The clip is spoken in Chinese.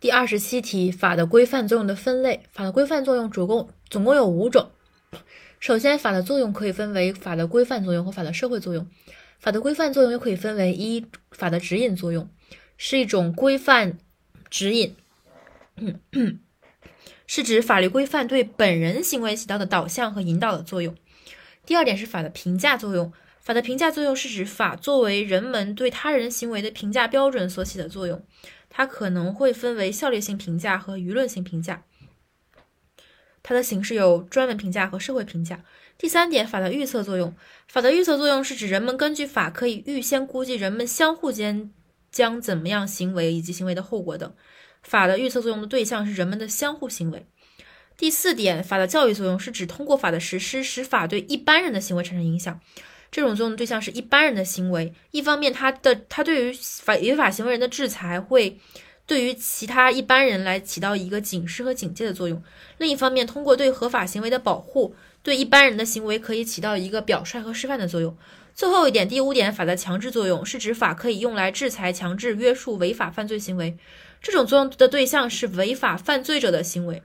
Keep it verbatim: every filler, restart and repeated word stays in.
第二十七题，法的规范作用的分类。法的规范作用总共总共有五种。首先，法的作用可以分为法的规范作用和法的社会作用。法的规范作用又可以分为一法的指引作用，是一种规范指引，是指法律规范对本人行为起到的导向和引导的作用。第二点是法的评价作用。法的评价作用是指法作为人们对他人行为的评价标准所起的作用，它可能会分为效率性评价和舆论性评价，它的形式有专门评价和社会评价。第三点，法的预测作用。法的预测作用是指人们根据法可以预先估计人们相互间将怎么样行为以及行为的后果等。法的预测作用的对象是人们的相互行为。第四点，法的教育作用是指通过法的实施使法对一般人的行为产生影响，这种作用的对象是一般人的行为。一方面，它的它对于法违法行为人的制裁会对于其他一般人来起到一个警示和警戒的作用；另一方面，通过对合法行为的保护，对一般人的行为可以起到一个表率和示范的作用。最后一点，第五点，法的强制作用是指法可以用来制裁、强制、约束违法犯罪行为，这种作用的对象是违法犯罪者的行为。